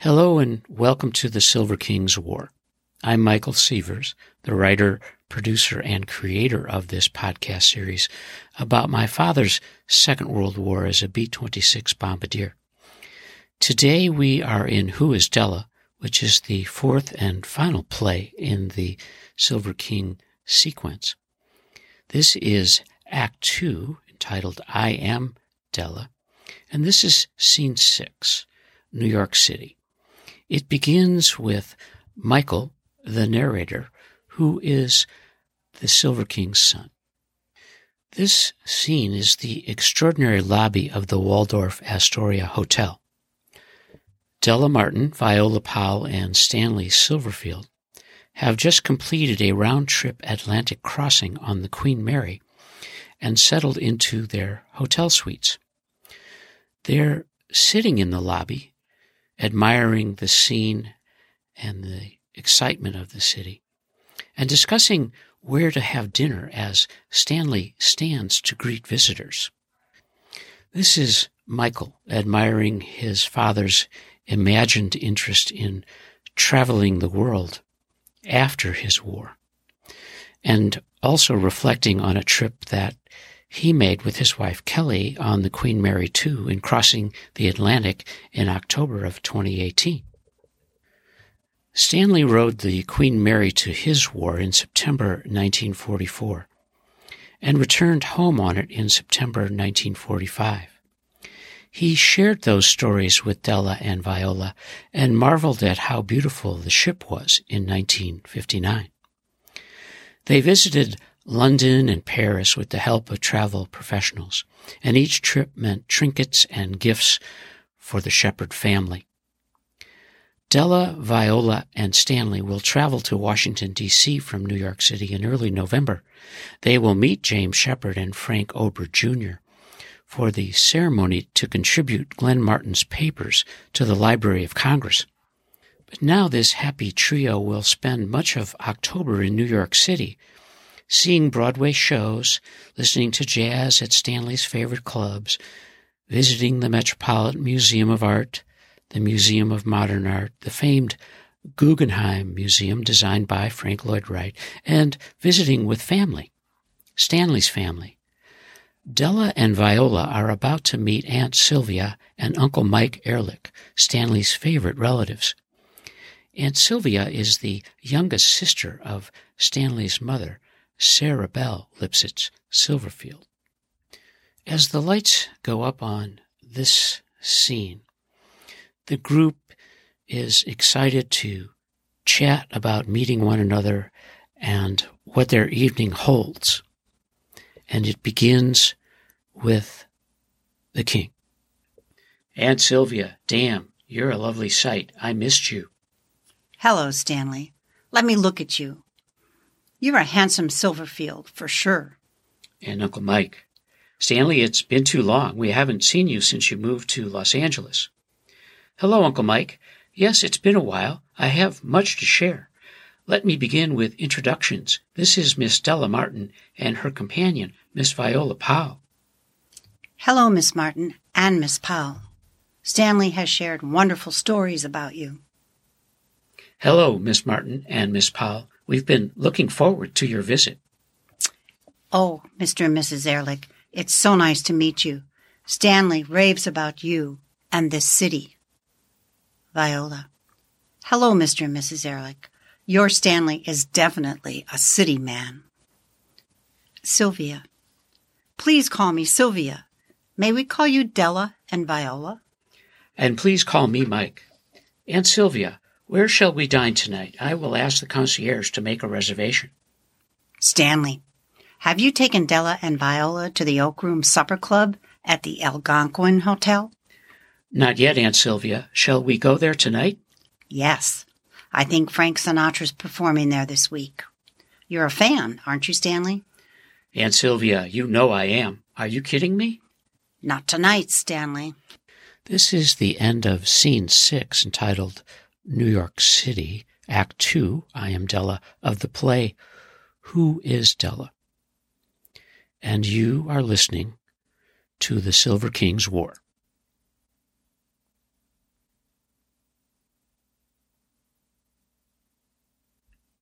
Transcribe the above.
Hello and welcome to The Silver King's War. I'm Michael Seavers, the writer, producer, and creator of this podcast series about my father's Second World War as a B-26 bombardier. Today we are in Who is Della?, which is the fourth and final play in the Silver King sequence. This is Act 2, entitled I Am Della, and this is Scene 6, New York City. It begins with Michael, the narrator, who is the Silver King's son. This scene is the extraordinary lobby of the Waldorf Astoria Hotel. Della Martin, Viola Powell, and Stanley Silverfield have just completed a round-trip Atlantic crossing on the Queen Mary and settled into their hotel suites. They're sitting in the lobby, admiring the scene and the excitement of the city, and discussing where to have dinner as Stanley stands to greet visitors. This is Michael admiring his father's imagined interest in traveling the world after his war, and also reflecting on a trip that he made with his wife Kelly on the Queen Mary II in crossing the Atlantic in October of 2018. Stanley rode the Queen Mary to his war in September 1944 and returned home on it in September 1945. He shared those stories with Della and Viola and marveled at how beautiful the ship was in 1959. They visited London and Paris with the help of travel professionals, and each trip meant trinkets and gifts for the Shepherd family. Della, Viola, and Stanley will travel to Washington, D.C. from New York City in early November. They will meet James Shepherd and Frank Ober, Jr. for the ceremony to contribute Glenn Martin's papers to the Library of Congress. But now this happy trio will spend much of October in New York City, seeing Broadway shows, listening to jazz at Stanley's favorite clubs, visiting the Metropolitan Museum of Art, the Museum of Modern Art, the famed Guggenheim Museum designed by Frank Lloyd Wright, and visiting with family, Stanley's family. Della and Viola are about to meet Aunt Sylvia and Uncle Mike Ehrlich, Stanley's favorite relatives. Aunt Sylvia is the youngest sister of Stanley's mother, Sarah Bell Lipsitz Silverfield. As the lights go up on this scene, the group is excited to chat about meeting one another and what their evening holds. And it begins with the king. Aunt Sylvia, damn, you're a lovely sight. I missed you. Hello, Stanley. Let me look at you. You're a handsome Silverfield, for sure. And Uncle Mike. Stanley, it's been too long. We haven't seen you since you moved to Los Angeles. Hello, Uncle Mike. Yes, it's been a while. I have much to share. Let me begin with introductions. This is Miss Della Martin and her companion, Miss Viola Powell. Hello, Miss Martin and Miss Powell. Stanley has shared wonderful stories about you. Hello, Miss Martin and Miss Powell. We've been looking forward to your visit. Oh, Mr. and Mrs. Ehrlich, it's so nice to meet you. Stanley raves about you and this city. Viola. Hello, Mr. and Mrs. Ehrlich. Your Stanley is definitely a city man. Sylvia. Please call me Sylvia. May we call you Della and Viola? And please call me Mike. Aunt Sylvia, where shall we dine tonight? I will ask the concierge to make a reservation. Stanley, have you taken Della and Viola to the Oak Room Supper Club at the Algonquin Hotel? Not yet, Aunt Sylvia. Shall we go there tonight? Yes. I think Frank Sinatra's performing there this week. You're a fan, aren't you, Stanley? Aunt Sylvia, you know I am. Are you kidding me? Not tonight, Stanley. This is the end of Scene 6, entitled New York City, Act 2, I Am Della, of the play Who is Della? And you are listening to The Silver King's War.